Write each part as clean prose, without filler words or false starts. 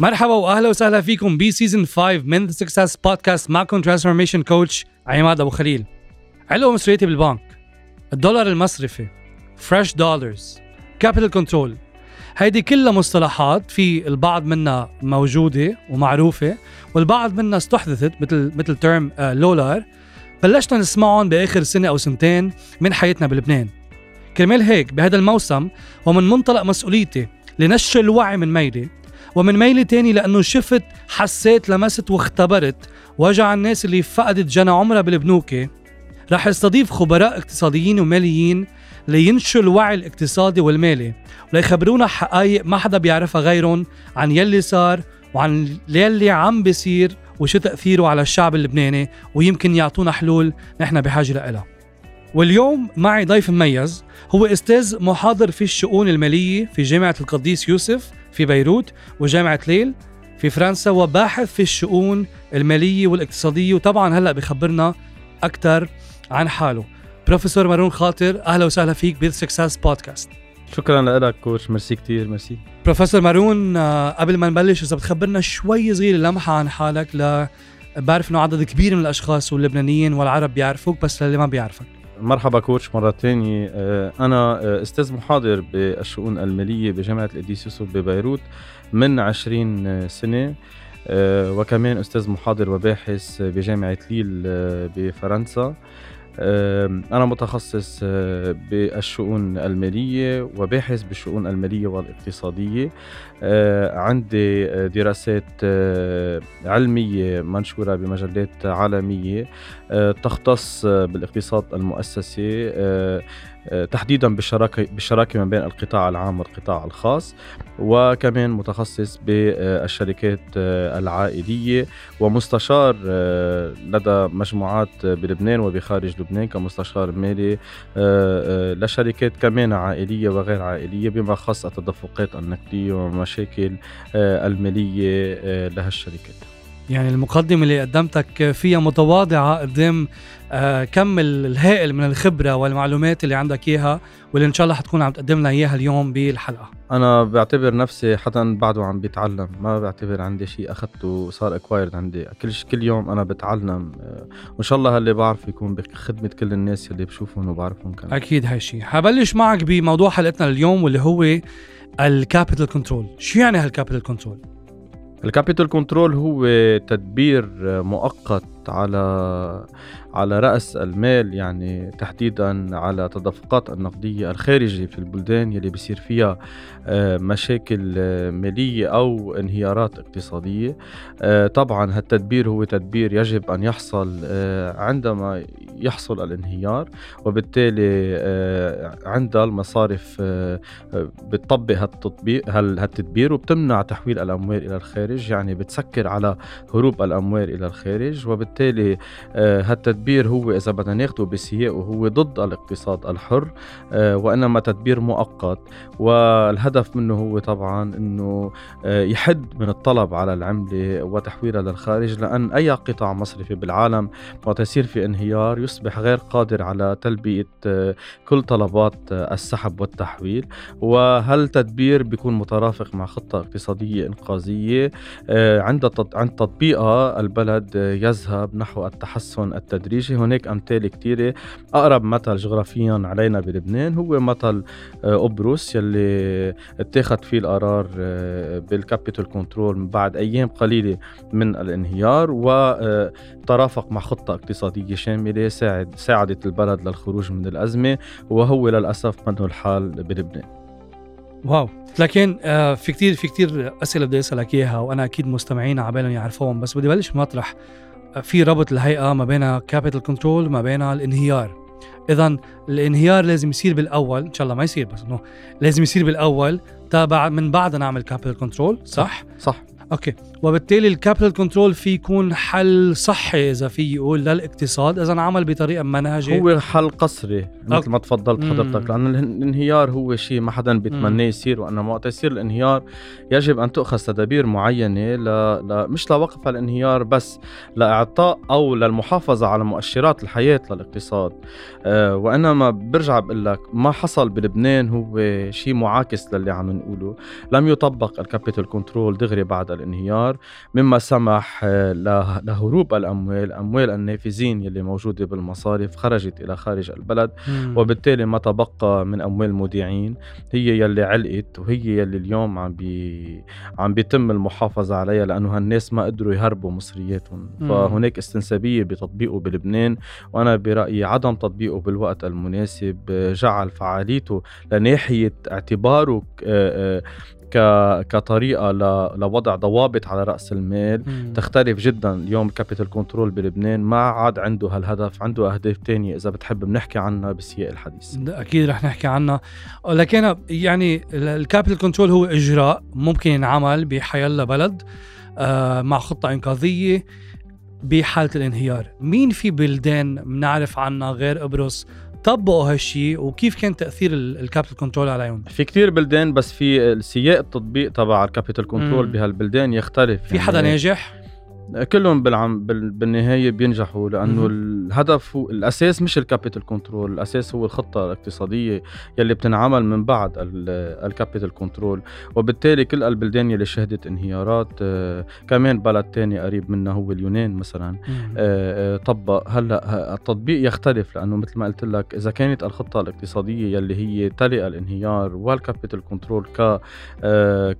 مرحبا واهلا وسهلا فيكم بسيزون 5 من The Suxess Podcast. معكم ترانسفورميشن كوتش عماد ابو خليل. علو مصريتي بالبنك، الدولار المصرفي، فريش دولارز، كابيتال كنترول، هيدي كلها مصطلحات في البعض منها موجوده ومعروفه والبعض منها استحدثت مثل تيرم لولار. بلشنا نسمعهم باخر سنه او سنتين من حياتنا بلبنان. كرمال هيك بهذا الموسم ومن منطلق مسؤوليتي لنشر الوعي من ميلي ومن ميلي تاني، لأنه شفت حسيت لمست واختبرت وجع الناس اللي فقدت جنى عمرها بالبنوكة، رح استضيف خبراء اقتصاديين وماليين لينشوا الوعي الاقتصادي والمالي وليخبرونا حقائق ما حدا بيعرفها غيرهم عن يلي صار وعن يلي عم بيصير وشو تأثيره على الشعب اللبناني، ويمكن يعطونا حلول نحن بحاجة لها. واليوم معي ضيف مميز، هو أستاذ محاضر في الشؤون المالية في جامعة القديس يوسف في بيروت وجامعة ليل في فرنسا، وباحث في الشؤون المالية والاقتصادية، وطبعا هلأ بيخبرنا أكتر عن حاله. بروفيسور مارون خاطر، أهلا وسهلا فيك بذ سكسس بودكاست. شكرا لك كوتش، مرسي كتير. مرسي بروفيسور مارون، قبل ما نبلش إذا بتخبرنا شوي صغير لمحة عن حالك، بعرف إنه عدد كبير من الأشخاص واللبنانيين والعرب بيعرفوك بس اللي ما بيعرفك. مرحبا كوتش مرة تانية. أنا أستاذ محاضر بالشؤون المالية بجامعة القديس يوسف ببيروت من 20 سنة، وكمان أستاذ محاضر وباحث بجامعة ليل بفرنسا. أنا متخصص بالشؤون المالية وباحث بالشؤون المالية والاقتصادية. عندي دراسات علمية منشورة بمجلات عالمية تختص بالاقتصاد المؤسسي، تحديدا بالشراكة ما بين القطاع العام والقطاع الخاص، وكمان متخصص بالشركات العائدية ومستشار لدى مجموعات بلبنان وبخارج لبنان كمستشار مالي لشركات كمان عائلية وغير عائلية بما خص التدفقات النقدية ومشاكل المالية لهالشركات. يعني المقدمة اللي قدمتك فيها متواضعة قدام كم الهائل من الخبرة والمعلومات اللي عندك إياها، واللي إن شاء الله هتكون عم تقدم لنا إياها اليوم بالحلقة. أنا بعتبر نفسي حتى بعده عم بيتعلم، ما بعتبر عندي شيء أخذته وصار أكوايرد عندي، كل يوم أنا بتعلم، وإن شاء الله اللي بعرف يكون بخدمة كل الناس اللي بشوفهم وبعرفهم كمان. أكيد هالشي. هبلش معك بموضوع حلقتنا اليوم واللي هو الكابيتال كنترول. شو يعني هالكابيتال كنترول؟ الكابيتال كنترول هو تدبير مؤقت على رأس المال، يعني تحديدا على التدفقات النقدية الخارجية في البلدان يلي بيصير فيها مشاكل مالية أو انهيارات اقتصادية. طبعا هالتدبير هو تدبير يجب أن يحصل عندما يحصل الانهيار، وبالتالي عند المصارف بتطبق هالتدبير وبتمنع تحويل الأموال إلى الخارج، يعني بتسكر على هروب الأموال إلى الخارج. وبالتالي هالتدبير هو إذا بدنا ناخده بسياقه هو ضد الاقتصاد الحر، وإنما تدبير مؤقت، والهدف منه هو طبعا إنه يحد من الطلب على العملة وتحويلها للخارج، لأن أي قطاع مصرفي بالعالم وتسير في انهيار يصبح غير قادر على تلبية كل طلبات السحب والتحويل. وهالتدبير بيكون مترافق مع خطة اقتصادية إنقاذية عند تطبيقها البلد يذهب نحو التحسن التدريجي. هناك أمثال كتيرة، أقرب مثل جغرافيا علينا بلبنان هو مثل قبرص يلي اتخذ فيه القرار بالكابيتال كنترول بعد أيام قليلة من الانهيار، وترافق مع خطة اقتصادية شاملة ساعدت البلد للخروج من الأزمة، وهو للأسف منه الحال بلبنان. واو، لكن في كتير أسئلة بدي أسألك إياها، وأنا أكيد مستمعين عبالهم يعرفوهم، بس بدي بلش بمطرح في ربط الهيئة ما بين كابيتال كنترول ما بين الانهيار. إذا الانهيار لازم يصير بالأول، إن شاء الله ما يصير، بس إنه لازم يصير بالأول تابع من بعد نعمل كابيتال كنترول، صح؟ صح. أوكي، وبالتالي الكابيتال كنترول في يكون حل صحي إذا في يقول للاقتصاد إذا عمل بطريقة منهجية. هو حل قصري مثل ما تفضلت حضرتك، لأن الانهيار هو شيء ما حدا بيتمناه يصير، وأنه وقت يصير الانهيار يجب أن تؤخذ تدابير معينة مش لوقف الانهيار بس، لإعطاء أو للمحافظة على مؤشرات الحياة للاقتصاد. وإنما برجع بقول لك ما حصل بلبنان هو شيء معاكس للي عم نقوله. لم يطبق الكابيتال كنترول دغري بعد الانهيار، مما سمح لهروب أموال النافذين يلي موجودة بالمصارف خرجت إلى خارج البلد، وبالتالي ما تبقى من أموال المودعين هي يلي علقت، وهي يلي اليوم عم بيتم المحافظة عليها، لأنه هالناس ما قدروا يهربوا مصرياتهم. فهناك استنسابية بتطبيقه بلبنان، وأنا برأيي عدم تطبيقه بالوقت المناسب جعل فعاليته لناحية اعتباره كطريقة لوضع ضوابط على رأس المال تختلف جدا. اليوم كابيتال كنترول بلبنان ما عاد عنده هالهدف، عنده أهداف تانية إذا بتحب بنحكي عنها بالسياق الحديث. أكيد رح نحكي عنها، لكن يعني الكابيتال كنترول هو إجراء ممكن ينعمل بحيالة بلد مع خطة إنقاذية بحالة الانهيار. مين في بلدان منعرف عنها غير قبرص طبقوا هالشي، وكيف كان تأثير الكابيتال كنترول عليهم؟ في كتير بلدان، بس في السياق التطبيق تبع الكابيتال كنترول بهالبلدان يختلف. في حدا ناجح؟ كلهم بالنهاية بينجحوا، لأنه الهدف الأساس مش الكابيتال كنترول، الأساس هو الخطة الاقتصادية يلي بتنعمل من بعد الكابيتال كنترول. وبالتالي كل البلدان يلي شهدت انهيارات، كمان بلد تاني قريب منا هو اليونان مثلا، طبق. هلأ التطبيق يختلف، لأنه مثل ما قلت لك إذا كانت الخطة الاقتصادية يلي هي تلقى الانهيار والكابيتال كنترول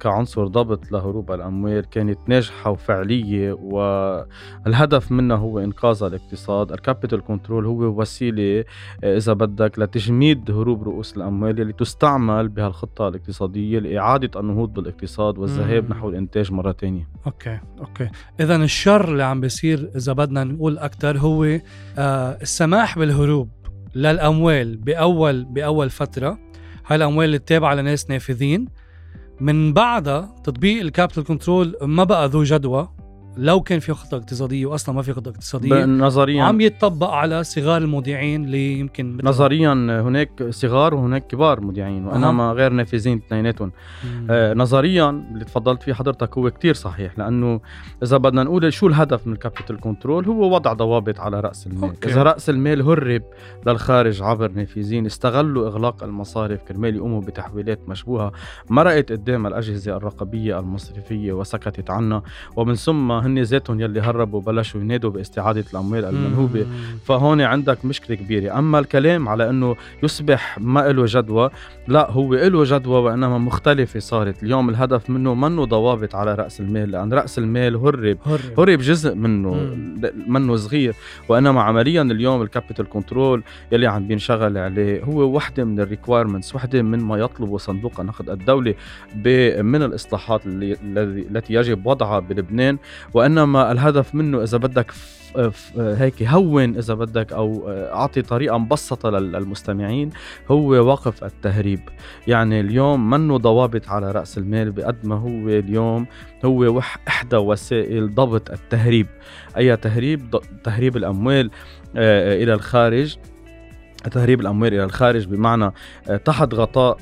كعنصر ضبط لهروب الأموال كانت ناجحة وفعلية، والهدف منه هو إنقاذ الاقتصاد. الكابيتال كنترول هو وسيلة إذا بدك لتجميد هروب رؤوس الأموال اللي تستعمل بهالخطة الاقتصادية لإعادة النهوض بالاقتصاد والذهاب نحو الإنتاج مرة تانية. أوكي. إذن الشر اللي عم بيصير إذا بدنا نقول أكتر هو السماح بالهروب للأموال بأول فترة، هاي الأموال اللي تابعة لناس نافذين. من بعدها تطبيق الكابيتال كنترول ما بقى ذو جدوى، لو كان في خطة اقتصادية، وأصلا ما في خطة اقتصادية نظرياً، عم يتطبق على صغار المودعين اللي يمكن نظرياً هناك صغار وهناك كبار مودعين، وأنا ما غير نافذين اثنيناتهم. نظرياً اللي تفضلت فيه حضرتك هو كتير صحيح، لأنه إذا بدنا نقول شو الهدف من الكابيتال كنترول هو وضع ضوابط على رأس المال. إذا رأس المال هرب للخارج عبر نافذين استغلوا إغلاق المصارف كرمال يقوموا بتحويلات مشبوهة، مرقت قدام الأجهزة الرقابية المصرفية وسكتت عنها، ومن ثم هن ذاتهم يلي هربوا بلشوا ينادوا باستعادة الأموال المنهوبة. فهون عندك مشكلة كبيرة. أما الكلام على أنه يصبح ما إله جدوى، لا، هو إله جدوى وإنما مختلفة. صارت اليوم الهدف منه منه ضوابط على رأس المال، لأن رأس المال هرب جزء منه صغير، وإنما عمليا اليوم الكابيتال كنترول يلي عم بينشغل عليه هو وحدة من الريكويرمنتس، وحدة من ما يطلبه صندوق النقد الدولي من الإصلاحات التي يجب وضعها بلبنان، وإنما الهدف منه إذا بدك هيك هون إذا بدك أو أعطي طريقة مبسطة للمستمعين هو وقف التهريب. يعني اليوم منه ضوابط على رأس المال بقد ما هو اليوم هو إحدى وسائل ضبط التهريب. أي تهريب؟ تهريب الأموال إلى الخارج، تهريب الأموال إلى الخارج بمعنى تحت غطاء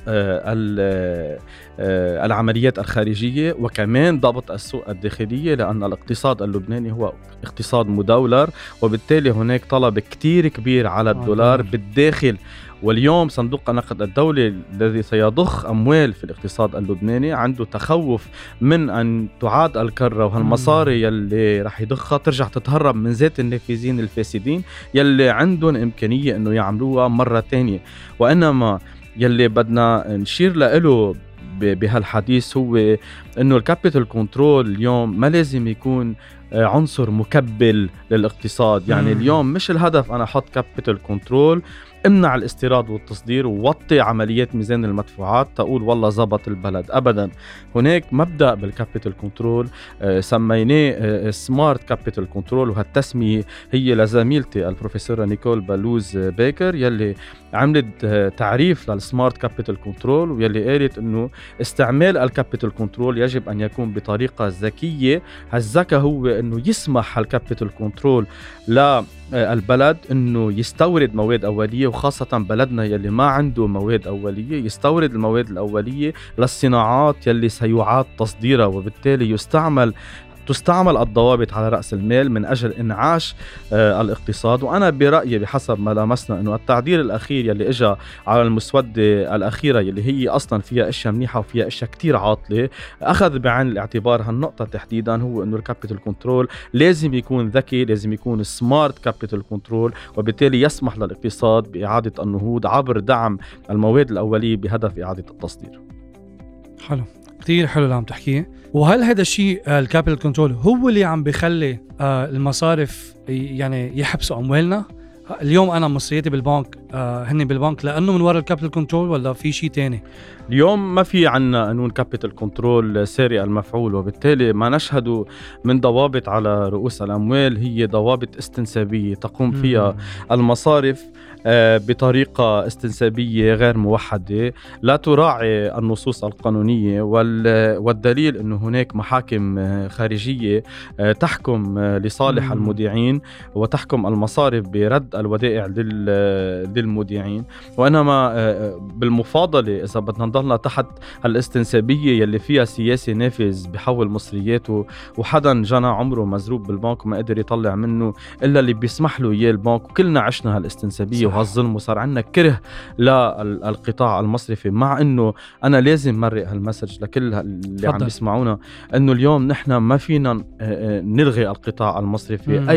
العمليات الخارجية، وكمان ضبط السوق الداخلية، لأن الاقتصاد اللبناني هو اقتصاد مدولر، وبالتالي هناك طلب كتير كبير على الدولار بالداخل. واليوم صندوق النقد الدولي الذي سيضخ أموال في الاقتصاد اللبناني عنده تخوف من أن تعاد الكرة، وهالمصاري يلي رح يضخها ترجع تتهرب من ذات النافذين الفاسدين يلي عندهم إمكانية أنه يعملوها مرة تانية. وإنما يلي بدنا نشير له بهالحديث هو أنه الكابيتال كنترول اليوم ما لازم يكون عنصر مكبل للاقتصاد. يعني اليوم مش الهدف أنا أحط كابيتال كنترول امنع الاستيراد والتصدير ووطي عمليات ميزان المدفوعات تقول والله زبط البلد. أبدا. هناك مبدأ بالكابيتال كنترول سميناه سمارت كابيتال كنترول، وهالتسمية هي لزميلتي البروفيسورة نيكول بلوز بيكر يلي عملت تعريف للسمارت كابيتال كنترول، ويلي قالت انه استعمال الكابيتال كنترول يجب ان يكون بطريقة ذكية. الذكاء هو انه يسمح الكابيتال كنترول للبلد انه يستورد مواد اولية، وخاصة بلدنا يلي ما عنده مواد اولية يستورد المواد الاولية للصناعات يلي سيعاد تصديرها، وبالتالي تستعمل الضوابط على رأس المال من أجل إنعاش الاقتصاد. وأنا برأيي بحسب ما لمسنا أنه التعديل الأخير يلي إجا على المسودة الأخيرة يلي هي أصلا فيها أشياء منيحة وفيها أشياء كتير عاطلة، أخذ بعين الاعتبار هالنقطة تحديدا، هو أنه الكابيتال كنترول لازم يكون ذكي، لازم يكون سمارت كابيتال كنترول، وبالتالي يسمح للاقتصاد بإعادة النهوض عبر دعم المواد الأولية بهدف إعادة التصدير. حلو، كتير حلو اللي عم تحكيه. وهل هذا الشيء الكابيتال كنترول هو اللي عم بيخلي المصارف يعني يحبسوا اموالنا؟ اليوم انا مصرياتي بالبنك هن بالبنك لانه من وراء الكابيتال كنترول، ولا في شيء تاني؟ اليوم ما في عنا قانون كابيتال كنترول ساري المفعول، وبالتالي ما نشهده من ضوابط على رؤوس الاموال هي ضوابط استنسابيه تقوم فيها المصارف بطريقة استنسابية غير موحدة لا تراعي النصوص القانونية، والدليل أنه هناك محاكم خارجية تحكم لصالح المودعين وتحكم المصارف برد الودائع للمودعين. وإنما بالمفاضلة إذا بدنا نضلنا تحت الاستنسابية يلي فيها سياسي نافذ بحول مصرياته، وحدا جنا عمره مزروب بالبنك وما قدر يطلع منه إلا اللي بيسمح له إياه البنك، وكلنا عشنا هالاستنسابية هالظلم، وصار عندنا كره للقطاع المصرفي. مع انه انا لازم مرق هالمسج لكل اللي عم بيسمعونا انه اليوم نحن ما فينا نلغي القطاع المصرفي.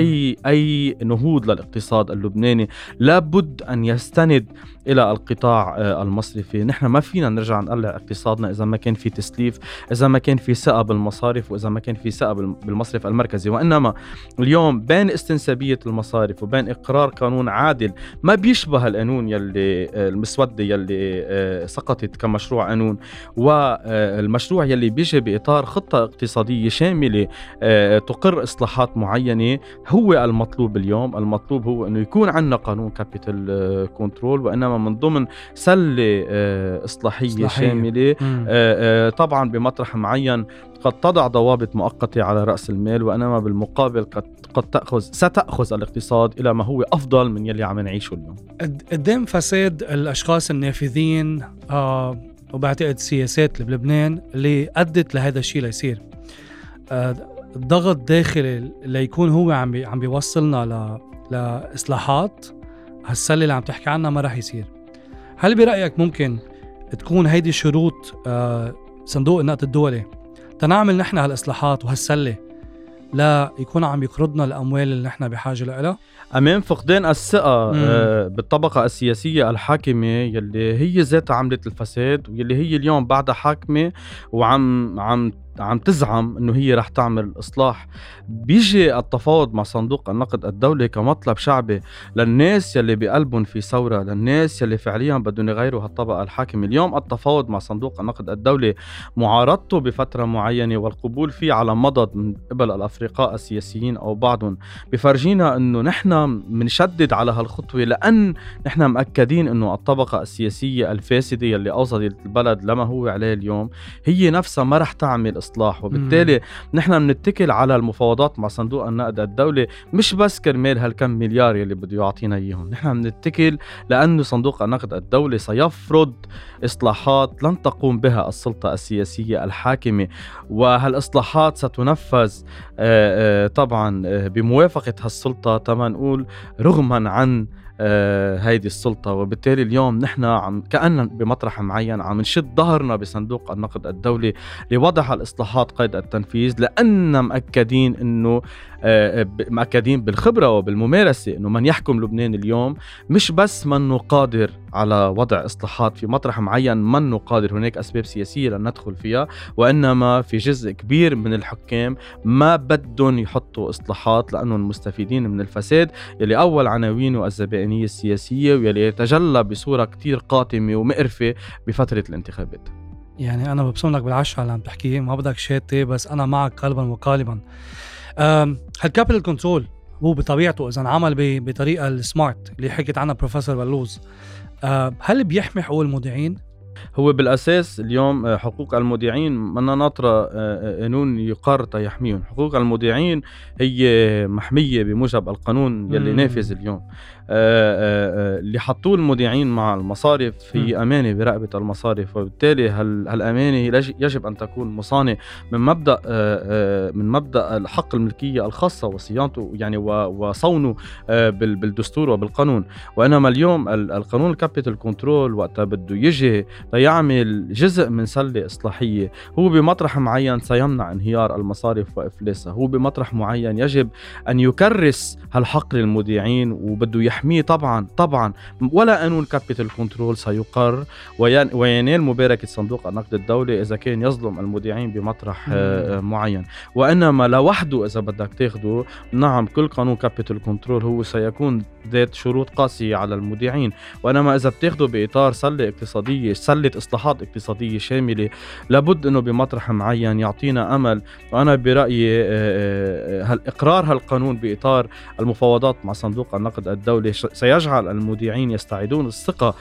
اي نهوض للاقتصاد اللبناني لابد ان يستند الى القطاع المصرفي. نحن ما فينا نرجع نقلع اقتصادنا اذا ما كان في تسليف، اذا ما كان في ثقه بالمصارف، واذا ما كان في ثقه بالمصرف المركزي. وانما اليوم بين استنسابيه المصارف وبين اقرار قانون عادل ما بيشبه القانون يلي المسودة يلي سقطت كمشروع قانون، والمشروع يلي بيجي بإطار خطة اقتصادية شاملة تقر إصلاحات معينة، هو المطلوب اليوم. المطلوب هو أنه يكون عندنا قانون كابيتال كنترول، وإنما من ضمن سلة إصلاحية شاملة طبعا بمطرح معين قد تضع ضوابط مؤقتة على رأس المال، وإنما بالمقابل قد ستأخذ الاقتصاد إلى ما هو أفضل من يلي عم نعيشه اليوم. قدام فساد الأشخاص النافذين وبعتقد سياسات لبنان اللي أدت لهذا الشيء ليصير الضغط داخلي ليكون هو عم بيوصلنا لإصلاحات هالسلة اللي عم تحكي عنها ما راح يصير. هل برأيك ممكن تكون هيدي شروط صندوق النقد الدولي تنعمل نحن هالإصلاحات وهالسلة لا يكون عم يقرضنا الأموال اللي نحن بحاجة لها؟ أمام فقدان الثقة بالطبقة السياسية الحاكمة يلي هي ذاتها عملت الفساد، ويلي هي اليوم بعدها حاكمة وعم تزعم انه هي رح تعمل اصلاح، بيجي التفاوض مع صندوق النقد الدولي كمطلب شعبي للناس يلي بقلبهم في ثورة، للناس يلي فعليا بدهم يغيروا هالطبقة الحاكمة. اليوم التفاوض مع صندوق النقد الدولي معارضته بفترة معينة والقبول فيه على مضض من قبل الافرقاء السياسيين او بعضهم بفرجينا انه نحن منشدد على هالخطوة، لان نحن مأكدين انه الطبقة السياسية الفاسدة يلي اوصلت البلد لما هو عليه اليوم هي نفسها ما رح تعمل إصلاح. وبالتالي نحن بنتكل على المفاوضات مع صندوق النقد الدولي مش بس كرمال هالكم مليار يلي بده يعطينا اياهم، نحن بنتكل لأنه صندوق النقد الدولي سيفرض إصلاحات لن تقوم بها السلطة السياسية الحاكمة، وهالإصلاحات ستنفذ طبعا بموافقة هالسلطة تما نقول رغما عن هيدي السلطة. وبالتالي اليوم نحن كأننا بمطرح معين عم نشد ظهرنا بصندوق النقد الدولي لوضع الإصلاحات قيد التنفيذ، لأننا مأكدين بالخبرة وبالممارسة أنه من يحكم لبنان اليوم مش بس منه قادر على وضع إصلاحات في مطرح معين، منه قادر، هناك أسباب سياسية لن ندخل فيها، وإنما في جزء كبير من الحكام ما بدهم يحطوا إصلاحات لأنهم مستفيدين من الفساد يلي أول عناوينه الزبائن الإنسانية السياسية واللي يتجلى بصورة كتير قاتمة ومقرفة بفترة الانتخابات. يعني أنا ببصم لك بالعشرة اللي عم تحكيه، ما بدك شاتي بس أنا معك قلبا وقالبا. هالكابيتال كنترول هو بطبيعته إذا انعمل بطريقة السمارت اللي حكيت عنها بروفيسور بلوز، هل بيحمي حقوق المودعين؟ هو بالأساس اليوم حقوق المودعين منا ناطرة قانون يقر تيحميهم. حقوق المودعين هي محمية بموجب القانون يلي نافذ اليوم. اللي حطوه المودعين مع المصارف في أمانة برقبة المصارف، وبالتالي هالأمانة يجب أن تكون مصانة من مبدأ حق الملكية الخاصة وصيانته يعني وصونه بالدستور وبالقانون. وإنما اليوم القانون الكابيتال كنترول وقتها بده يجي يعمل جزء من سلة إصلاحية، هو بمطرح معين سيمنع انهيار المصارف وإفلاسها، هو بمطرح معين يجب أن يكرس هالحق للمودعين وبده يحميه. طبعا ولا قانون كابيتال كنترول سيقر وينال مباركة صندوق النقد الدولي إذا كان يظلم المودعين بمطرح معين. وإنما لوحده إذا بدك تاخده، نعم كل قانون كابيتال كنترول هو سيكون ذات شروط قاسية على المودعين، وإنما إذا بتاخده بإطار سلة اقتصادية، سلة إصلاحات اقتصادية شاملة، لابد أنه بمطرح معين يعطينا أمل. وأنا برأيي هالإقرار هالقانون بإطار المفاوضات مع صندوق النقد الدولي سيجعل المودعين يستعيدون الثقة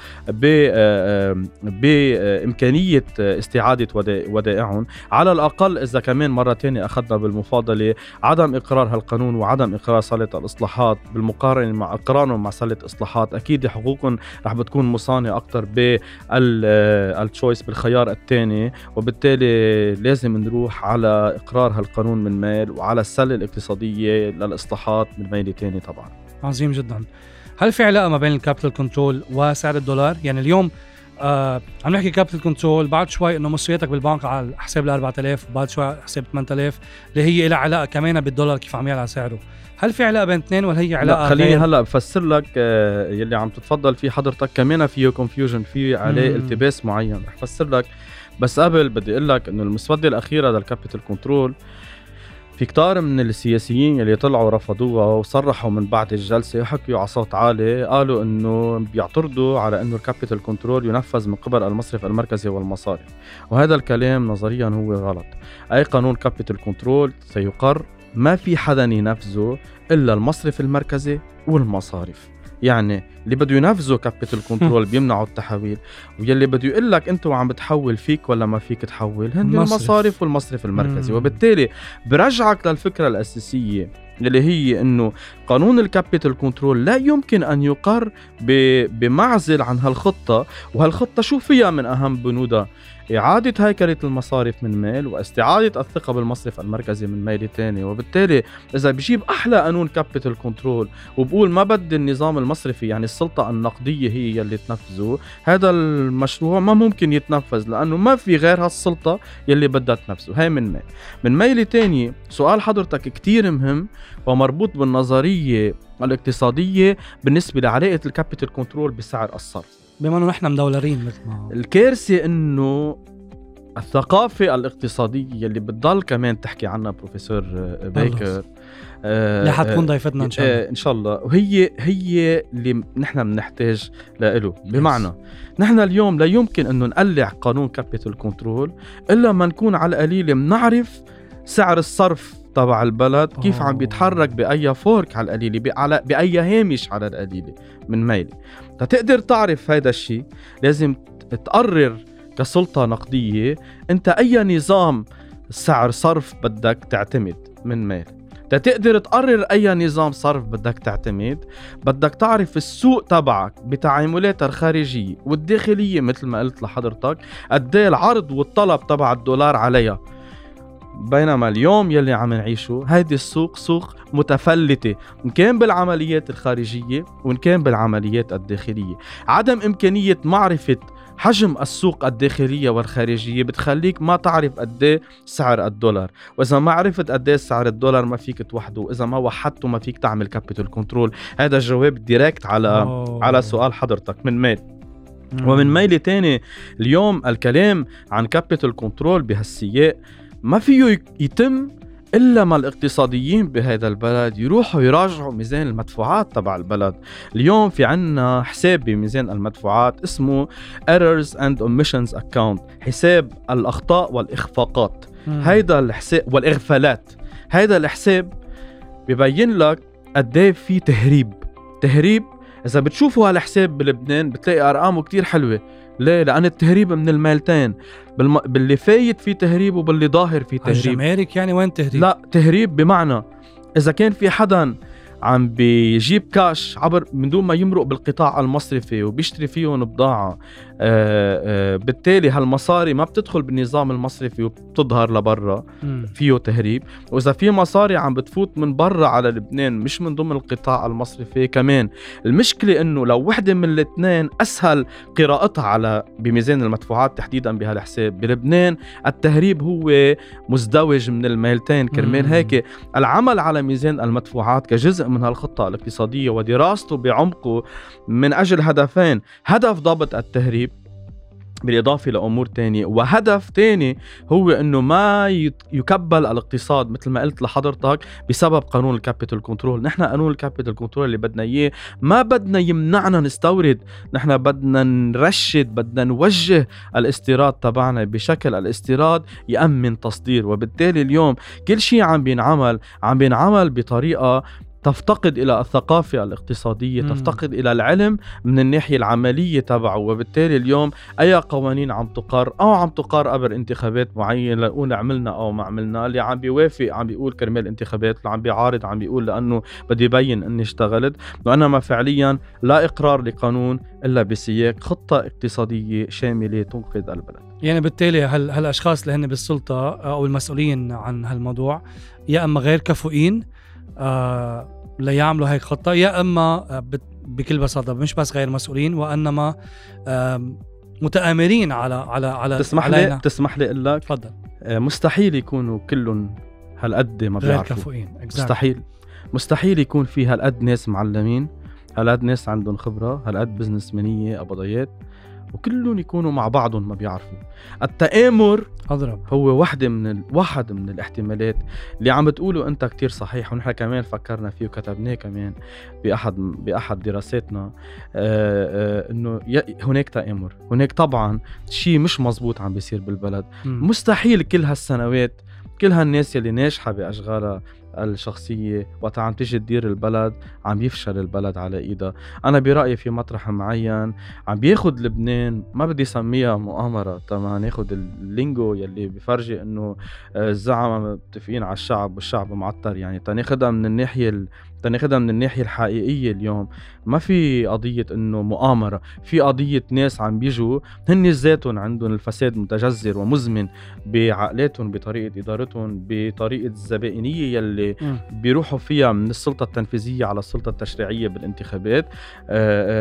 بإمكانية استعادة ودائعهم، على الأقل إذا كمان مرة تانية أخذنا بالمفاضلة عدم إقرار هالقانون وعدم إقرار سلة الإصلاحات بالمقارنة مع إقرارهم مع سلة إصلاحات. أكيد حقوقهم رح بتكون مصانة أكتر بالتشويس بالخيار الثاني، وبالتالي لازم نروح على إقرار هالقانون من ميل وعلى السلة الاقتصادية للإصلاحات من ميل تاني. طبعا عظيم جدا. هل في علاقة ما بين الكابيتال كنترول وسعر الدولار؟ يعني اليوم عم نحكي كابيتال كنترول، بعد شوي انه مصرياتك بالبنك على حساب ال 4000 وبعد شوي حساب 8000 اللي هي لها علاقة كمان بالدولار كيف عم يعلى سعره. هل في علاقة بين اثنين ولا هي علاقة؟ خليني هلا بفسر لك يلي عم تتفضل فيه حضرتك، كمان فيه كونفيوجن، فيه عليه التباس معين، رح فسر لك. بس قبل بدي اقول لك انه المسودة الأخيرة للكابيتال كنترول في كتار من السياسيين اللي طلعوا رفضوها وصرحوا من بعد الجلسة وحكيوا على صوت عالي، قالوا انه بيعترضوا على انه الكابيتال كنترول ينفذ من قبل المصرف المركزي والمصارف، وهذا الكلام نظريا هو غلط. اي قانون كابيتال كنترول سيقر ما في حدا ينفذه الا المصرف المركزي والمصارف. يعني اللي بده ينفذوا كابيتال كنترول بيمنعوا التحويل، واللي بده يقول لك انت وعم بتحول فيك ولا ما فيك تحول هن المصارف والمصرف المركزي. وبالتالي برجعك للفكرة الأساسية اللي هي انه قانون الكابيتال كنترول لا يمكن ان يقر بمعزل عن هالخطة. وهالخطة شو فيها من اهم بنودها؟ إعادة هيكلة المصارف من ميل واستعادة الثقة بالمصرف المركزي من ميل تاني. وبالتالي إذا بجيب أحلى قانون كابيتال كنترول وبقول ما بدي النظام المصرفي يعني السلطة النقدية هي اللي تنفذه، هذا المشروع ما ممكن يتنفذ لأنه ما في غير هالسلطة يلي بدها تنفذه. هاي من ميل. من ميل تاني سؤال حضرتك كتير مهم ومربوط بالنظرية الاقتصادية بالنسبة لعلاقة الكابيتال كنترول بسعر الصرف. بما انه نحن مدولرين مثل ما الكارثه انه الثقافه الاقتصاديه اللي بتضل كمان تحكي عنها بروفيسور بيكر اللي حتكون ضيفتنا ان شاء الله وهي اللي نحن بنحتاج له. بمعنى نحن اليوم لا يمكن انه نقلع قانون كابيتال كنترول الا ما نكون على القليل منعرف سعر الصرف تبع البلد كيف عم بيتحرك، بأي فورك على القليلة، بأي هامش على القليلة من ميلي. تقدر تعرف هذا الشيء لازم تقرر كسلطة نقدية انت اي نظام سعر صرف بدك تعتمد من ميلي. تقدر تقرر اي نظام صرف بدك تعتمد، بدك تعرف السوق تبعك بتعاملاتها الخارجية والداخلية مثل ما قلت لحضرتك، قديه العرض والطلب تبع الدولار عليها. بينما اليوم يلي عم نعيشه هيدي السوق سوق متفلتة، إن كان بالعمليات الخارجية وإن كان بالعمليات الداخلية. عدم إمكانية معرفة حجم السوق الداخلية والخارجية بتخليك ما تعرف قديه سعر الدولار، وإذا ما عرفت قديه سعر الدولار ما فيك توحده، وإذا ما وحدته ما فيك تعمل كابيتال كنترول. هذا الجواب ديركت على سؤال حضرتك من ميل. ومن ميل تاني اليوم الكلام عن كابيتال كنترول بهالسياق ما فيه يتم إلا ما الاقتصاديين بهذا البلد يروحوا يراجعوا ميزان المدفوعات تبع البلد. اليوم في عنا حساب بميزان المدفوعات اسمه Errors and Omissions Account، حساب الأخطاء والإخفاقات هيدا الحساب والإغفالات. هيدا الحساب بيبين لك قديه في تهريب. إذا بتشوفوا هالحساب بلبنان بتلاقي أرقامه كتير حلوة. ليه؟ لأن التهريب من المالتين، باللي فايت فيه تهريب وباللي ظاهر فيه تهريب. الجمارك يعني وين تهريب؟ لا، تهريب بمعنى إذا كان في حدا عم بيجيب كاش عبر من دون ما يمرق بالقطاع المصرفي وبيشتري فيهم بضاعة، بالتالي هالمصاري ما بتدخل بالنظام المصرفي وبتظهر لبرا، فيه تهريب. وإذا في مصاري عم بتفوت من برا على لبنان مش من ضمن القطاع المصرفي كمان. المشكلة إنه لو وحدة من الاثنين أسهل قراءتها على بميزان المدفوعات تحديدا بهالحساب. بلبنان التهريب هو مزدوج من المالتين، كرمال هيك العمل على ميزان المدفوعات كجزء من هالخطة الاقتصادية ودراسته بعمقه من أجل هدفين: هدف ضبط التهريب بالإضافة لأمور تانية، وهدف تاني هو أنه ما يكبل الاقتصاد مثل ما قلت لحضرتك بسبب قانون الكابيتال كنترول. نحن قانون الكابيتال كنترول اللي بدنا إياه ما بدنا يمنعنا نستورد، نحن بدنا نرشد، بدنا نوجه الاستيراد تبعنا بشكل الاستيراد يأمن تصدير. وبالتالي اليوم كل شيء عم بينعمل بطريقة تفتقد إلى الثقافة الاقتصادية، تفتقد إلى العلم من الناحية العملية تبعه. وبالتالي اليوم أي قوانين عم تقر أو عم تقر قبل انتخابات معينة، لقول عملنا أو ما عملنا، اللي عم بيوافق عم بيقول كرمال انتخابات، اللي عم بيعارض عم بيقول لأنه بدي بين أني اشتغلت. وأنما فعليا لا إقرار لقانون إلا بسياق خطة اقتصادية شاملة تنقذ البلد. يعني بالتالي هالأشخاص اللي هن بالسلطة أو المسؤولين عن هالموضوع يا أما غير كفؤين لا يعملوا هيك خطة، يا أما بكل بساطة مش بس غير مسؤولين وإنما متآمرين على تسمح لي إلا تفضل. مستحيل يكونوا كلهم هالقد ما بيعرفوا، مستحيل يكون في هالقد ناس معلمين، هالقد ناس عندهم خبرة، هالقد بزنسمانية أبضيات، وكلهم يكونوا مع بعضهم ما بيعرفوا. التآمر هو واحد من الاحتمالات اللي عم بتقوله انت كتير صحيح، ونحن كمان فكرنا فيه وكتبناه كمان بأحد دراساتنا، انه هناك تآمر، هناك طبعا شيء مش مزبوط عم بيصير بالبلد. مستحيل كل هالسنوات كل هالناس يلي ناجحة بأشغالها الشخصية وقت عم تيجي تدير البلد عم يفشل البلد على إيدها. أنا برأيي في مطرح معين عم بياخد لبنان، ما بدي سميها مؤامرة طبعا، ناخد اللينجو يلي بفرجي إنه الزعماء متفقين على الشعب والشعب معطر، يعني تناخدها من الناحية الحقيقية. اليوم ما في قضية إنه مؤامرة، في قضية ناس عم بيجوا هن ذاتهم عندهم الفساد متجذر ومزمن بعقلاتهم، بطريقة إدارتهم، بطريقة الزبائنية يلي بيروحوا فيها من السلطة التنفيذية على السلطة التشريعية بالانتخابات.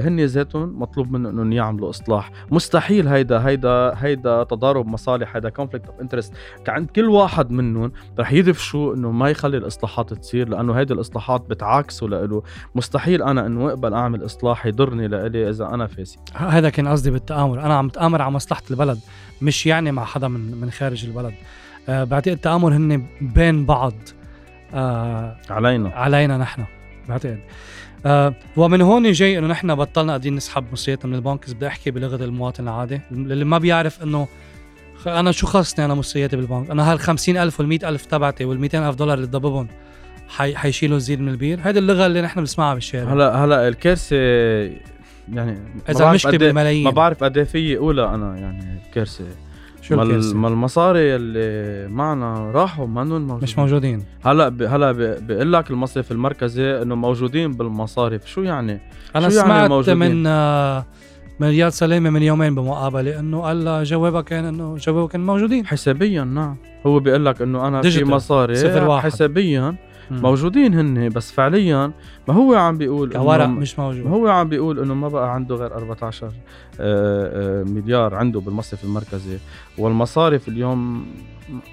هن ذاتهم مطلوب منهم انهم يعملوا اصلاح. مستحيل هيدا تضارب مصالح، هيدا conflict of interest عند كل واحد منهم رح يدفشوا انه ما يخلي الاصلاحات تصير، لانه هيدا الاصلاحات بتعاكسوا لإله. مستحيل انا انه اقبل اعمل اصلاح يضرني لإلي اذا انا فاسد. هذا كان قصدي بالتآمر، انا عم تآمر على مصلحة البلد مش يعني مع حدا من خارج البلد. بعتقد التآمر هن بين بعض، علينا نحن بعتقد. ومن هون جاي انه نحن بطلنا قاعدين نسحب مصرياتنا من البنك. بدي احكي بلغه المواطن العادي اللي ما بيعرف انه انا شو خصني انا مصرياتي بالبنك، انا هال$50,000 وال$100,000 تبعتي وال$200,000 اللي ضببهم حيشيلوا الزير من البير. هيدي اللغه اللي نحن بنسمعها بالشارع. هلا الكارثه يعني اذا مشكله بالملايين، ما بعرف قد ايه في اولى انا يعني الكارثه. ما المصاري اللي معنا راحوا منهم مش موجودين. هلا بقول لك المصرف المركزي انه موجودين بالمصارف. شو يعني؟ انا سمعت من رياض سلامة من يومين بمقابلة انه قال جوابه كان موجودين حسابيا. نعم، هو بيقول لك انه انا في مصاري حسابيا موجودين هن، بس فعليا ما هو عم بيقول كورق مش موجود. هو عم بيقول انه ما بقى عنده غير 14 مليار عنده بالمصرف المركزي، والمصارف اليوم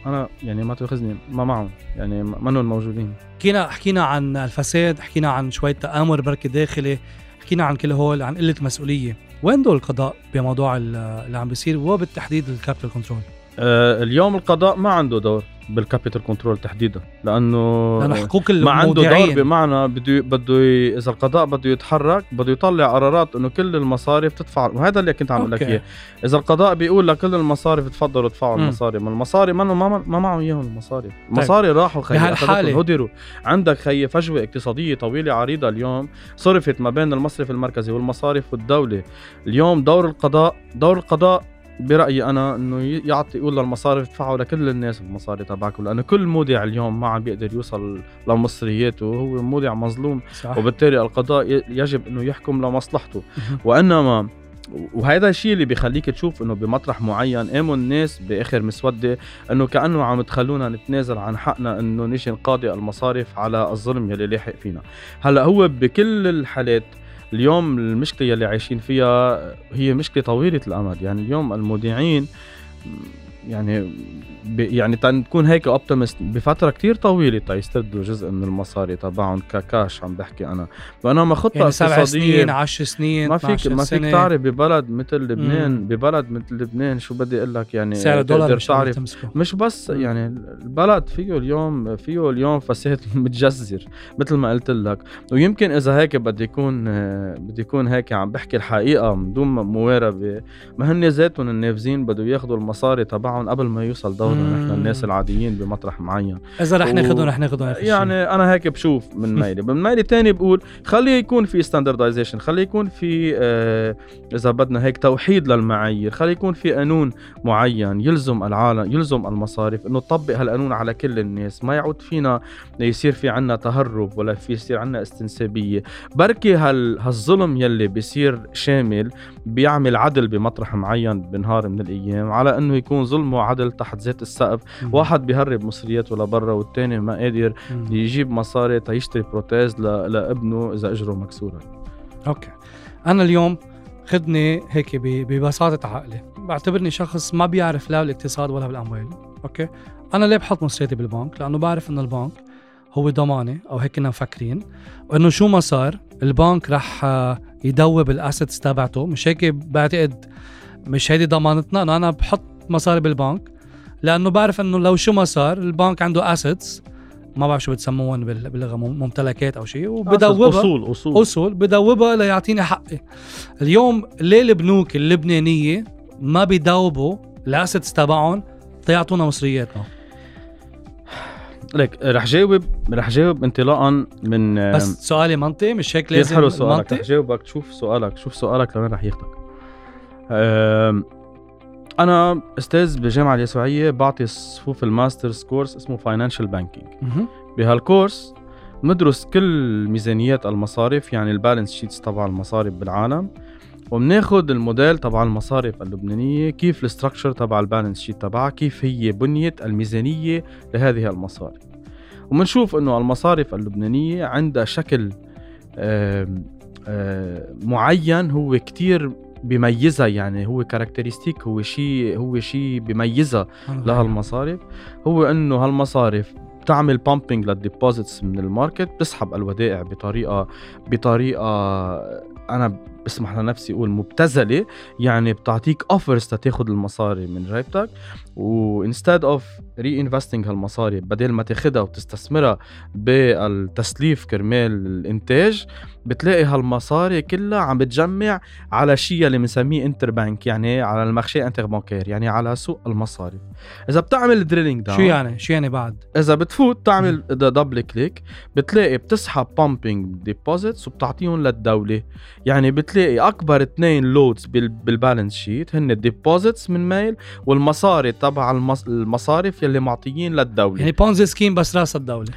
انا يعني ما تاخذني ما معهم، يعني منهم موجودين. حكينا عن الفساد، حكينا عن شويه تآمر بركي داخلي، حكينا عن كل هول، عن قله مسؤوليه. وين دول القضاء بموضوع اللي عم بيصير وبالتحديد الكابيتال كنترول؟ اليوم القضاء ما عنده دور، بالكابيتال كنترول تحديدا، لانه حقوق ما عنده دور. بمعنى بده اذا القضاء بده يتحرك بده يطلع قرارات انه كل المصارف تدفع، وهذا اللي كنت عم لك اياه. اذا القضاء بيقول لكل المصارف تفضلوا ادفعوا المصاري، ما المصاري ما معهم اياهم المصاري. المصاري راحوا خيي هدروا. عندك خيي فجوه اقتصاديه طويله عريضه اليوم صرفت ما بين المصرف المركزي والمصارف والدوله. اليوم دور القضاء برأيي أنا إنه يعطي يقول للمصارف يدفعوا لكل الناس المصاري تبعكم، لأنه كل مودع اليوم ما عم بيقدر يوصل لمصرياته، هو مودع مظلوم. صح. وبالتالي القضاء يجب إنه يحكم لمصلحته. وإنما وهذا الشيء اللي بيخليك تشوف إنه بمطرح معين قاموا الناس بآخر مسودة إنه كأنه عم تخلونا نتنازل عن حقنا إنه نيجي نقاضي المصارف على الظلم يلي لاحق فينا. هلا هو بكل الحالات اليوم المشكلة اللي عايشين فيها هي مشكلة طويلة الأمد. يعني اليوم المودعين يعني تكون هيك اوبتيمست بفترة كتير طويلة تيستردوا جزء من المصاري تبعهم ككاش. عم بحكي أنا بأنما خطة يعني 7 سنين 10 سنين ما فيك تعرف ببلد مثل لبنان شو بدي أقول لك، يعني سعر الدولار مش بس يعني البلد فيه اليوم فساد متجزر مثل ما قلت لك. ويمكن إذا هيك بدي يكون هيك عم بحكي الحقيقة من دون مواربة، ما هن ذاتهم النافذين بدو ياخدوا المصاري تبعهم قبل ما يوصل دورنا نحن الناس العاديين بمطرح معين. إذا رح ناخدهم رح ناخدهم. يعني أنا هيك بشوف من مايلي تاني بقول خليه يكون في standardization، خليه يكون في إذا بدنا هيك توحيد للمعايير، خليه يكون في قانون معين يلزم العالم يلزم المصارف إنه تطبق هالقانون على كل الناس. ما يعود فينا يصير في عنا تهرب ولا في يصير عنا استنسابية. بركي هالظلم يلي بيصير شامل بيعمل عدل بمطرح معين بنهار من الأيام، على إنه يكون ظلم وعدل تحت ذات السقف. واحد بيهرب مصرياته لبرا والتاني ما قادر يجيب مصاري تيشتري بروتيز لابنه إذا أجره مكسورة. أوكي، أنا اليوم خدني هيك ببساطة عقلي، بعتبرني شخص ما بيعرف لا بالاقتصاد ولا بالأموال. أوكي، أنا ليه بحط مصرياتي بالبنك؟ لأنه بعرف إن البنك هو ضماني، أو هيك إننا مفكرين إنه شو ما صار البنك رح يدوب الأسيتس تبعته. مش هيك بعتقد، مش هيدي ضمانتنا إنه أنا بحط مصاري بالبنك لأنه بعرف أنه لو شو ما صار البنك عنده assets، ما بعرف شو بتسموهن باللغة، ممتلكات أو شيء، وبدوبها أصول بدوبها ليعطيني حقي. اليوم ليه البنوك اللبنانية ما بيدوبوا الأسيتس تبعهم تيعطونا مصرياتنا؟ لك رح جاوب انطلاقا من بس سؤالي منطقي، مش هيك لازم يحلو سؤالك. رح جاوبك، شوف سؤالك لمن رح ياخدك. أنا أستاذ بجامعة اليسوعية بعطي صفوف الماسترز كورس اسمه فاينانشال بانكينج. بهالكورس ندرس كل ميزانيات المصارف، يعني البالانس شيتس تبع المصارف بالعالم، وبناخد الموديل تبع المصارف اللبنانية، كيف الستركشر تبع البالانس شيت تبعها، كيف هي بنية الميزانية لهذه المصارف. وبنشوف إنه المصارف اللبنانية عندها شكل معين هو كتير بيميزها، يعني هو كاركترستيك، هو شيء بيميزها لهالمصارف، هو انه هالمصارف بتعمل بامبينج للديبوزيتس من الماركت، بتسحب الودائع بطريقه انا بسمح لنفسي اقول مبتذله، يعني بتعطيك اوفرز تاخذ المصاري من جيبتك، وانستيد اوف ري انفستنج هالمصاري بدل ما تاخذها وتستثمرها بالتسليف كرمال الانتاج، بتلاقي هالمصاري كلها عم بتجمع على شيء اللي بنسميه انتر بانك، يعني على المارشي انتر بانكير، يعني على سوق المصاري. اذا بتعمل دريلينج داون شو يعني بعد، اذا بتفوت تعمل دبل كليك بتلاقي بتسحب بامبينج ديبوزيتس وبتعطيهم للدوله. يعني بتلاقي اكبر 2 لودز بالبالانس شيت هن الديبوزيتس من ميل والمصاري تبع المصارف يلي معطيين للدوله، يعني بونزي سكيم بس راس الدوله.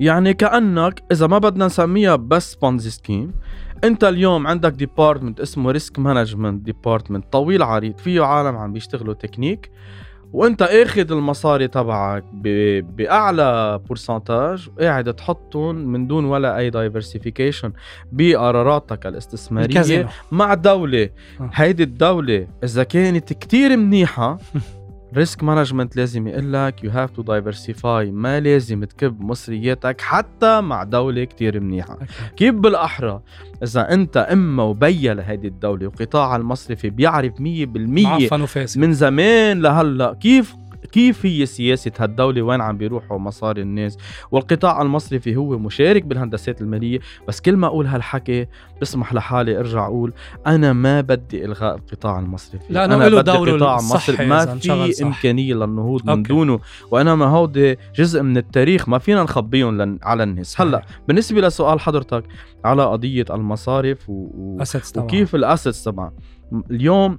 يعني كأنك إذا ما بدنا نسميها بس بونزي سكيم، أنت اليوم عندك ديبارتمنت اسمه ريسك مانجمنت ديبارتمنت طويل عريض، فيه عالم عم بيشتغلوا تكنيك، وأنت أخذ المصاري تبعك بأعلى برسنتاج قاعد تحطهم من دون ولا أي دايفرسيفيكيشن بقراراتك الاستثمارية الكازينو مع دولة. هيدي الدولة إذا كانت كتير منيحة ريسك مانجمنت لازم يقلك يو هاف تو دايفرسيفاي، ما لازم تكب مصرياتك حتى مع دولة كتير منيحة. كيف بالأحرى إذا أنت أمة وبيّة لهذه الدولة وقطاع المصرفي بيعرف 100% من زمان لهلأ كيف كيف هي سياسة هالدولة، وين عم بيروحوا مصاري الناس. والقطاع المصرفي هو مشارك بالهندسات المالية، بس كل ما أقول هالحكي بسمح لحالي أرجع أقول أنا ما بدي إلغاء القطاع المصرفي، لا أنا بدي قطاع مصرفي ما في إمكانية للنهوض من دونه، وأنا ما هودي جزء من التاريخ ما فينا نخبيهم على الناس. هلأ بالنسبة لسؤال حضرتك على قضية المصارف وكيف الأسيتس طبعا اليوم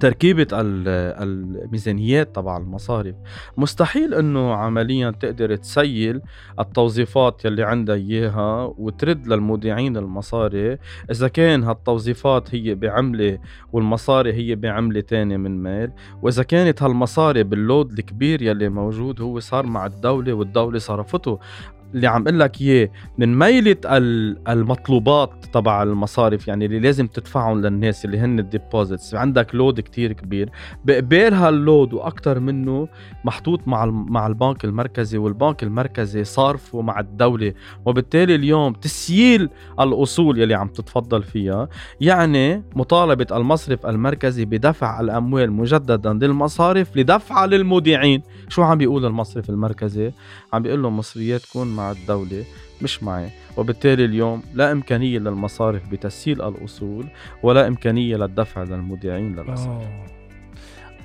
تركيبة الميزانيات طبعا المصارف مستحيل انه عمليا تقدر تسيل التوظيفات يلي عندها اياها وترد للمودعين المصاري اذا كان هالتوظيفات هي بعملة والمصاري هي بعملة تانية من مال، واذا كانت هالمصاري باللود الكبير يلي موجود هو صار مع الدولة والدولة صرفته. اللي عم اقول لك اياه من ميله المطلوبات تبع المصارف، يعني اللي لازم تدفعهم للناس اللي هن الديبوزيتس، عندك لود كتير كبير، بقبال هاللود واكتر منه محطوط مع البنك المركزي، والبنك المركزي صارفه مع الدوله، وبالتالي اليوم تسييل الاصول يلي عم تتفضل فيها يعني مطالبه المصرف المركزي بدفع الاموال مجددا للمصارف لدفعها للمودعين. شو عم بيقول المصرف المركزي؟ عم بيقول لهم مصرياتكم مع الدولة مش معي، وبالتالي اليوم لا إمكانية للمصارف بتسهيل الأصول ولا إمكانية للدفع للمودعين للأسف.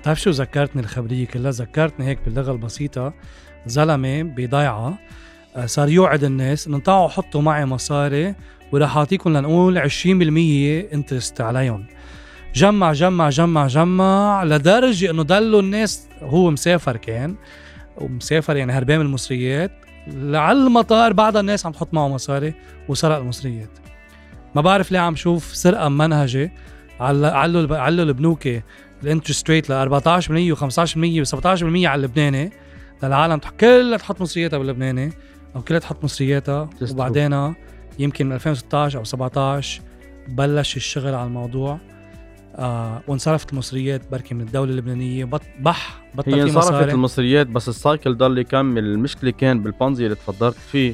طيب شو ذكرتني الخبرية كلها، ذكرتني هيك باللغة البسيطة زلمة بضيعة صار يوعد الناس إن طاعوا حطوا معي مصاري ورح أعطيكم لنقول 20% انترست عليهم، جمع جمع جمع جمع لدرجة إنه دلوا الناس، هو مسافر كان ومسافر يعني هربان من المصريات لعل المطار، بعد الناس عم تحط معه مصاري وسرق المصريات. ما بعرف ليه عم شوف سرقة ممنهجة، علوا البنوكي الانترست ريت ل 14% و15% و17% على اللبناني، للعالم كلها تحط مصرياتها باللبناني او كلها تحط مصرياتها. وبعدين يمكن من 2016 او 17 بلش الشغل على الموضوع وانصرفت المصريات بركي من الدولة اللبنانية، بطل هي انصرفت المصريات، بس السايكل ضل يكمل. المشكلة كان بالبنزي اللي تفضلت فيه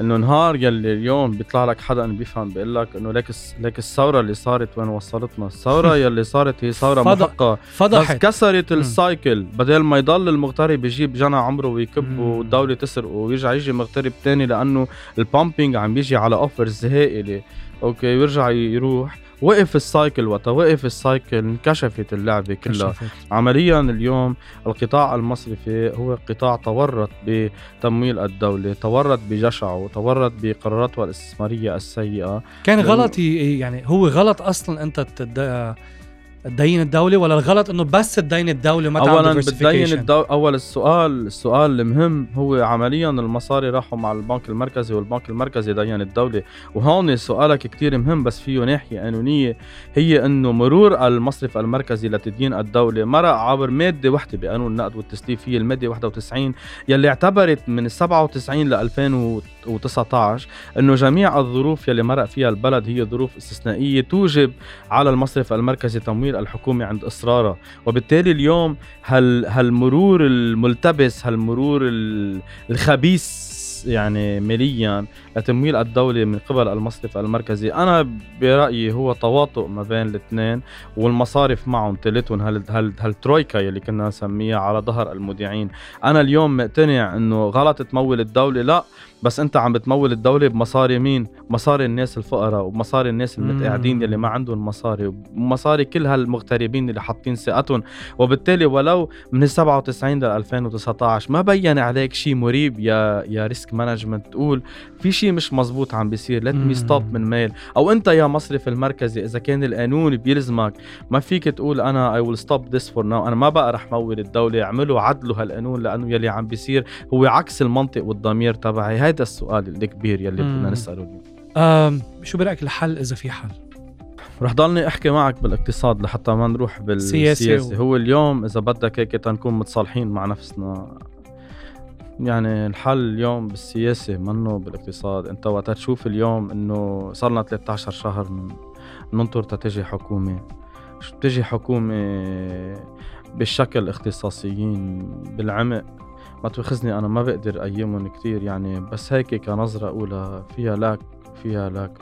انه نهار يلي اليوم بيطلع لك حدا انه بيفهم بيقول لك انه لك الثورة اللي صارت وين وصلتنا، الثورة يلي صارت هي ثورة محقة بس كسرت السايكل، بدل ما يضل المغترب يجيب جنى عمره ويكبه والدولة تسرقه ويرجع يجي مغترب تاني لانه البامبينج عم بيجي على اوفرز هائلة اوكي ويرجع يروح. وقف السايكل، وتوقف السايكل انكشفت اللعبة كلها. عمليا اليوم القطاع المصرفي هو قطاع تورط بتمويل الدولة، تورط بجشعه، تورط بقراراته الاستثمارية السيئة. كان غلط يعني هو غلط أصلا أنت تدين الدولة، ولا الغلط أنه بس تدين الدولة ما تعمل ديفيرسيفيكيشن؟ أول السؤال المهم هو عمليا المصاري راحوا مع البنك المركزي والبنك المركزي دين الدولة، وهون سؤالك كتير مهم بس فيه ناحية قانونية، هي أنه مرور المصرف المركزي لتدين الدولة مرق عبر مادة واحدة بقانون النقد والتسليف، هي المادة 91 يلي اعتبرت من 97 ل 2019 أنه جميع الظروف يلي مرق فيها البلد هي ظروف استثنائية توجب على المصرف المركزي تمويل الحكومة عند إصراره. وبالتالي اليوم هالمرور الملتبس، هالمرور الخبيث يعني ماليا لتمويل الدولة من قبل المصرف المركزي، أنا برأيي هو تواطؤ ما بين الاثنين، والمصارف معهم ثالثهم هالترويكا يلي كنا نسميها على ظهر المودعين. أنا اليوم مقتنع أنه غلط تمول الدولة، لا بس أنت عم بتمول الدولة بمصاري مين؟ مصاري الناس الفقراء، ومصاري الناس المتقاعدين اللي ما عندهم مصاري، ومصاري كل هالمغتربين اللي حاطين ثقتهم. وبالتالي ولو من 97 ل 2019 ما بين عليك شيء مريب يا ريسك مانجمنت تقول في شيء مش مزبوط عم بيصير، let me stop من ميل، أو أنت يا مصرف المركزي إذا كان القانون بيلزمك ما فيك تقول أنا I will stop this for now، أنا ما بقى رح مول الدولة، اعملوا عدلوا هالقانون لأنه يلي عم بيصير هو عكس المنطق والضمير تبعي. هذا السؤال الكبير يلي بدنا نسأله اليوم. شو برأيك الحل إذا في حل؟ رح ضلني أحكي معك بالاقتصاد لحتى ما نروح بالسياسة. هو اليوم إذا بدك هيك تنكون متصالحين مع نفسنا، يعني الحل اليوم بالسياسة منه بالاقتصاد. أنت وقت تشوف اليوم إنه صارنا 13 شهر ننطر تتجي حكومة، تجي حكومة بالشكل اختصاصيين بالعمق، ما تأخذني أنا ما بقدر أيامهم كتير يعني، بس هيك كنظرة أولى فيها لك فيها لك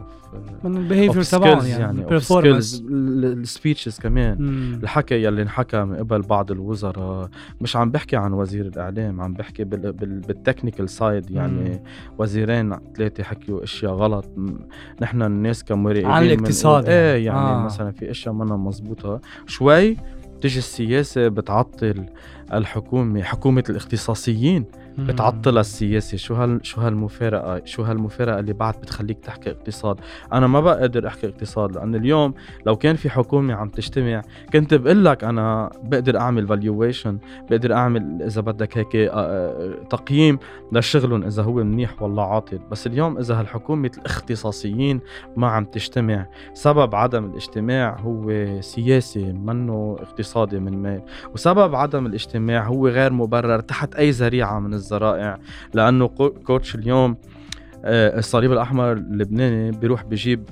من البيهيفير تبعهم يعني البرفورمانس السبيتشز كمان الحكي يلي انحكى من قبل بعض الوزراء. مش عم بحكي عن وزير الاعلام، عم بحكي بالتكنيكال سايد يعني وزيرين ثلاثه حكيوا اشياء غلط. نحن الناس كمرئيين عن الاقتصاد ايه يعني مثلا في اشياء منها مزبوطة شوي. تجي السياسة بتعطل الحكومة، حكومة الاختصاصيين بتعطل السياسة. شو هالمفارقة، شو هالمفارقة اللي بعد بتخليك تحكي اقتصاد؟ أنا ما بقدر أحكي اقتصاد، لأن اليوم لو كان في حكومة عم تجتمع كنت بقلك أنا بقدر أعمل valuation، بقدر أعمل إذا بدك هيك تقييم لشغلهم إذا هو منيح والله عاطل. بس اليوم إذا هالحكومة الاختصاصيين ما عم تجتمع، سبب عدم الاجتماع هو سياسي منه اقتصادي من مال، وسبب عدم الاجتماع هو غير مبرر تحت أي ذريعة من الذرائع. لأنه كوتش اليوم الصليب الأحمر اللبناني بيروح بيجيب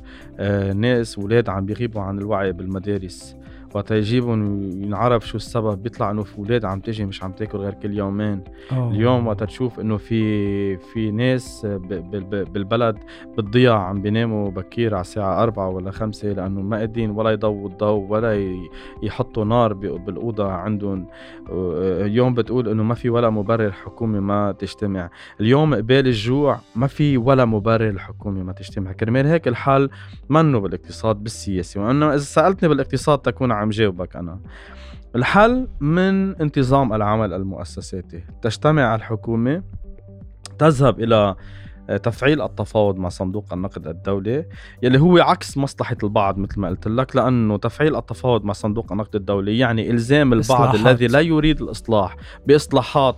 ناس ولاد عم بيغيبوا عن الوعي بالمدارس، وقت يجيبهم ينعرف شو السبب بيطلع انه في ولاد عم تجي مش عم تاكل غير كل يومين. اليوم وقت تشوف انه في ناس بالبلد بالضياع عم بيناموا بكير على الساعه 4 ولا 5 لانه ما قادين ولا يضووا الضوء ولا يحطوا نار بالاوضه عندهم. اليوم بتقول انه ما في ولا مبرر حكومي ما تجتمع. اليوم قبال الجوع ما في ولا مبرر حكومي ما تجتمع. كرمال هيك الحال منه بالاقتصاد بالسياسي، وانه اذا سالتني بالاقتصاد تكون عم جاوبك أنا. الحل من انتظام العمل المؤسساتي. تجتمع الحكومة، تذهب إلى تفعيل التفاوض مع صندوق النقد الدولي يلي هو عكس مصلحة البعض مثل ما قلت لك، لأنه تفعيل التفاوض مع صندوق النقد الدولي يعني إلزام البعض الذي لا يريد الإصلاح بإصلاحات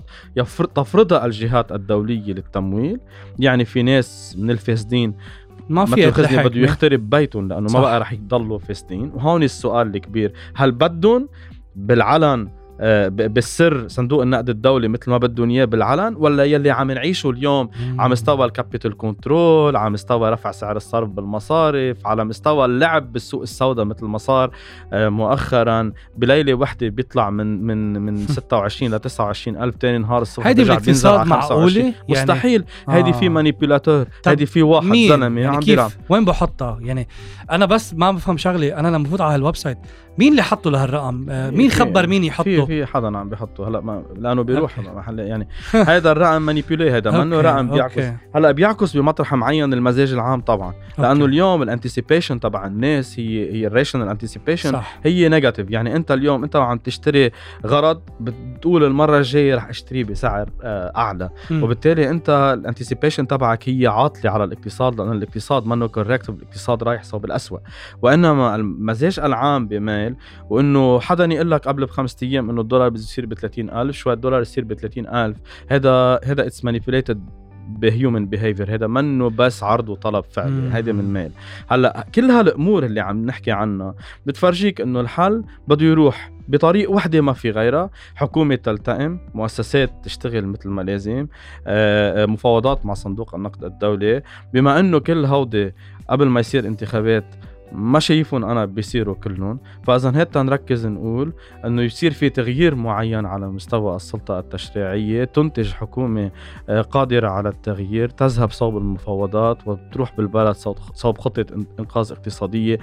تفرضها الجهات الدولية للتمويل. يعني في ناس من الفاسدين ما في خزنة بده يخترب بيتهم لأنه صح. ما بقى رح يضلوا فاسدين. وهون السؤال الكبير، هل بدهم بالعلن بالسر صندوق النقد الدولي مثل ما بدهم اياه بالعلن، ولا يلي عم نعيشه اليوم على مستوى الكابيتال كنترول، على مستوى رفع سعر الصرف بالمصارف، على مستوى اللعب بالسوق السوداء مثل ما صار مؤخرا بليله وحده بيطلع من 26 ل 29 الف، ثاني نهار الصبح بيرجع بينزل على 25 يعني مستحيل. هيدي في مانيبيولاتور، هيدي في واحد زلمه عم بيلعب. وين بحطها يعني؟ انا بس ما بفهم شغله، انا لما بفوت على الويب سايت مين اللي حطه لهالرقم؟ مين خبر مين يحطه؟ في حدا عم بيحطه هلا ما لانه بيروح محل يعني هذا الرقم مانيبيولي، هذا منه رقم بيعكس هلا بيعكس بمطرح معين المزاج العام طبعا. لانه اليوم الانتسيبيشن تبع الناس هي الريشنال انتسيبيشن، هي نيجاتيف. يعني انت اليوم انت عم تشتري غرض بتقول المره الجايه رح اشتريه بسعر اعلى، وبالتالي انت الانتسيبيشن تبعك هي عاطله على الاقتصاد لانه الاقتصاد منه كوركت، والاقتصاد رايح صوب الاسوء. وانما المزاج العام بمال وانه حدا يقول لك قبل بخمسة ايام انه الدولار بده يصير ب 30,000، شوي الدولار يصير ب 30,000. هذا اتس مانيبيوليتد بهيومن بيهيفير، هذا منه بس عرض وطلب فعلي، هذا من مال. هلا كل هالامور اللي عم نحكي عنها بتفرجيك انه الحل بده يروح بطريق واحدة ما في غيرها. حكومة تلتئم، مؤسسات تشتغل مثل ما لازم، مفاوضات مع صندوق النقد الدولي. بما انه كل هودي قبل ما يصير انتخابات ما شايفون أنا بيصيروا كلهم، فإذن هيدا نركز نقول أنه يصير في تغيير معين على مستوى السلطة التشريعية، تنتج حكومة قادرة على التغيير، تذهب صوب المفاوضات وتروح بالبلد صوب خطة إنقاذ اقتصادية.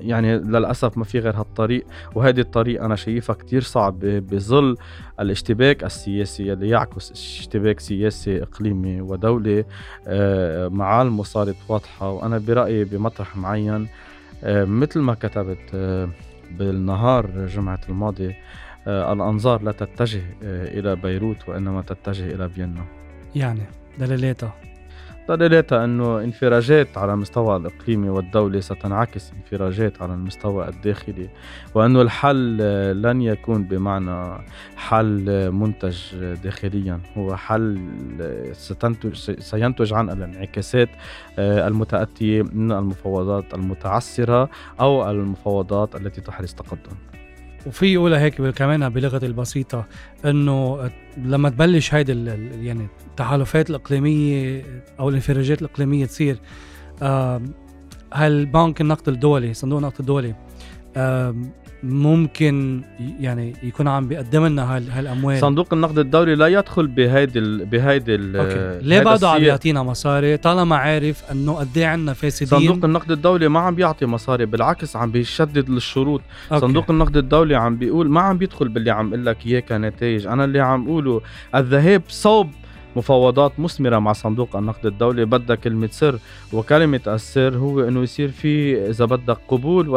يعني للأسف ما في غير هالطريق، وهذه الطريق أنا شايفها كتير صعبة بظل الاشتباك السياسي اللي يعكس اشتباك سياسي إقليمي ودولي مع المصارف واضحة. وأنا برأيي بمطرح معي مثل ما كتبت بالنهار جمعة الماضي، الأنظار لا تتجه إلى بيروت وإنما تتجه إلى فيينا. يعني دلالتها أنه انفراجات على مستوى الإقليمي والدولي ستنعكس انفراجات على المستوى الداخلي، وأنه الحل لن يكون بمعنى حل منتج داخليا، هو حل سينتج عن الانعكاسات المتأتية من المفاوضات المتعسرة أو المفاوضات التي تحرز تقدم. وفي يقولها هيك كمان بلغة البسيطة، انه لما تبلش هيدي يعني التحالفات الإقليمية او الانفراجات الإقليمية تصير، هالبنك النقد الدولي صندوق النقد الدولي ممكن يعني يكون عم بيقدم لنا هالاموال. صندوق النقد الدولي لا يدخل بهيدي ليه بعده عم يعطينا مصاري طالما عارف انه قد ايه عندنا فاسدين؟ صندوق النقد الدولي ما عم بيعطي مصاري، بالعكس عم بيشدد للشروط. صندوق النقد الدولي عم بيقول ما عم بيدخل باللي عم اقول لك اياه كنتائج. انا اللي عم اقوله الذهاب صوب مفاوضات مثمرة مع صندوق النقد الدولي. بدك كلمة سر، وكلمة السر هو انه يصير في اذا بدك قبول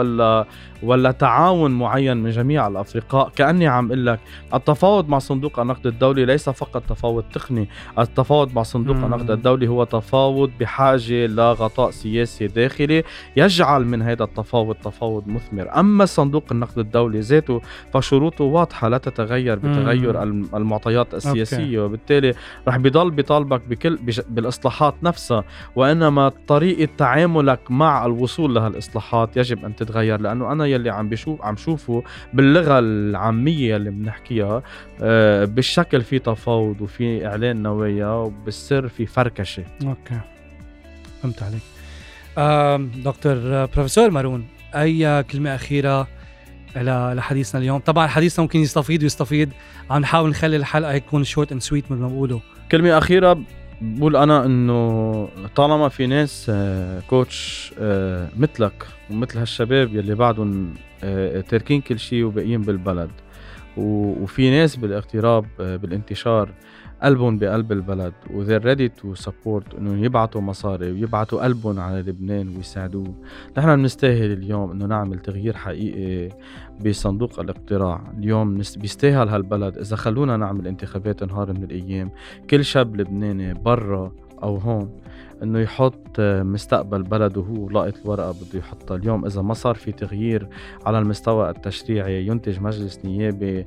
ولا تعاون معين من جميع الافرقاء. كأني عم قلك التفاوض مع صندوق النقد الدولي ليس فقط تفاوض تقني، التفاوض مع صندوق النقد الدولي هو تفاوض بحاجة لغطاء سياسي داخلي يجعل من هذا التفاوض تفاوض مثمر. اما صندوق النقد الدولي ذاته فشروطه واضحة لا تتغير بتغير المعطيات السياسية، وبالتالي رح بضل بيطالبك بالإصلاحات نفسها، وإنما طريقة تعاملك مع الوصول لهالإصلاحات يجب أن تتغير. لأنه أنا يلي عم شوفه باللغة العامية اللي بنحكيها بالشكل في تفاوض وفي إعلان نوايا وبالسر في فركشة. أوكي، فهمت عليك. دكتور بروفيسور مارون، أي كلمة أخيرة لحديثنا اليوم؟ طبعا حديثنا ممكن يستفيد، عم نحاول نخلي الحلقة يكون شورت اند سويت مثل ما بقوله. كلمة أخيرة بقول أنا إنه طالما في ناس كوتش مثلك ومثل هالشباب يلي بعدهم تاركين كل شيء وباقيين بالبلد، وفي ناس بالاغتراب بالانتشار قلبهم بقلب البلد وthey're ready to support، إنه يبعتوا مصاري ويبعتوا قلبهم على لبنان ويساعدوه. نحن بنستاهل اليوم إنه نعمل تغيير حقيقي بصندوق الاقتراع. اليوم بيستاهل هالبلد إذا خلونا نعمل انتخابات نهار من الأيام، كل شاب لبناني برا أو هون إنه يحط مستقبل بلده هو لاقط الورقة بده يحطها. اليوم إذا ما صار في تغيير على المستوى التشريعي ينتج مجلس نيابي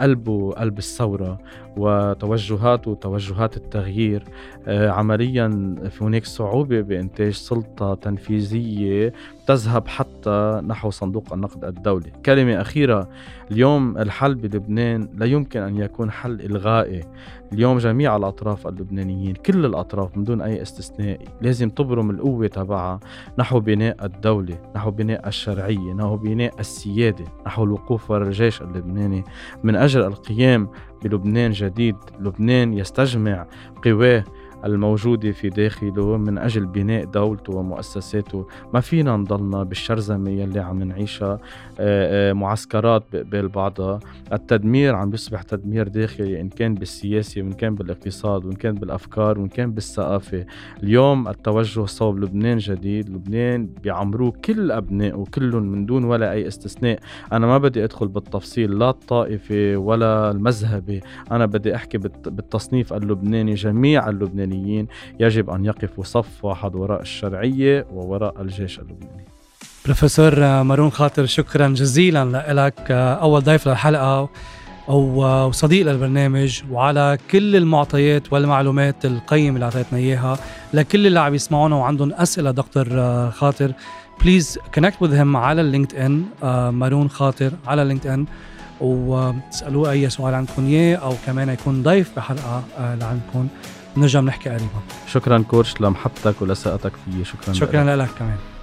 قلبه قلب الثورة وتوجهاته توجهات التغيير، عمليا في هناك صعوبة بإنتاج سلطة تنفيذية تذهب حتى نحو صندوق النقد الدولي. كلمة أخيرة، اليوم الحل بلبنان لا يمكن أن يكون حل إلغائي. اليوم جميع الأطراف اللبنانيين، كل الأطراف من دون أي استثناء، لازم تبرم القوة تبعها نحو بناء الدولة، نحو بناء الشرعية، نحو بناء السيادة، نحو الوقوف وراء الجيش اللبناني من أجل القيام بلبنان جديد، لبنان يستجمع قواه الموجودة في داخله من أجل بناء دولته ومؤسساته. ما فينا نضلنا بالشرزمة يلي عم نعيشها، معسكرات بقبال بعضها. التدمير عم بيصبح تدمير داخلي، إن كان بالسياسة وإن كان بالاقتصاد وإن كان بالأفكار وإن كان بالثقافة. اليوم التوجه صوب لبنان جديد، لبنان بيعمروه كل أبناء وكلهم من دون ولا أي استثناء. أنا ما بدي أدخل بالتفصيل لا الطائفي ولا المذهبي، أنا بدي أحكي بالتصنيف اللبناني. جميع اللبناني يجب أن يقفوا صف واحد وراء الشرعية ووراء الجيش اللبناني. بروفيسور مارون خاطر، شكرا جزيلا لك، أول ضيف للحلقة وصديق للبرنامج، وعلى كل المعطيات والمعلومات القيمة اللي عطيتنا إياها. لكل اللي عم يسمعونا وعندهم أسئلة دكتور خاطر، بليز كونكت with him على اللينكد إن، مارون خاطر على اللينكد إن، وتسألوه أي سؤال عندكم إياه، أو كمان يكون ضيف بحلقة لعندكم نرجع نحكي قريبا. شكرا كورش لمحبتك ولساءتك فيه. شكرا لك كمان.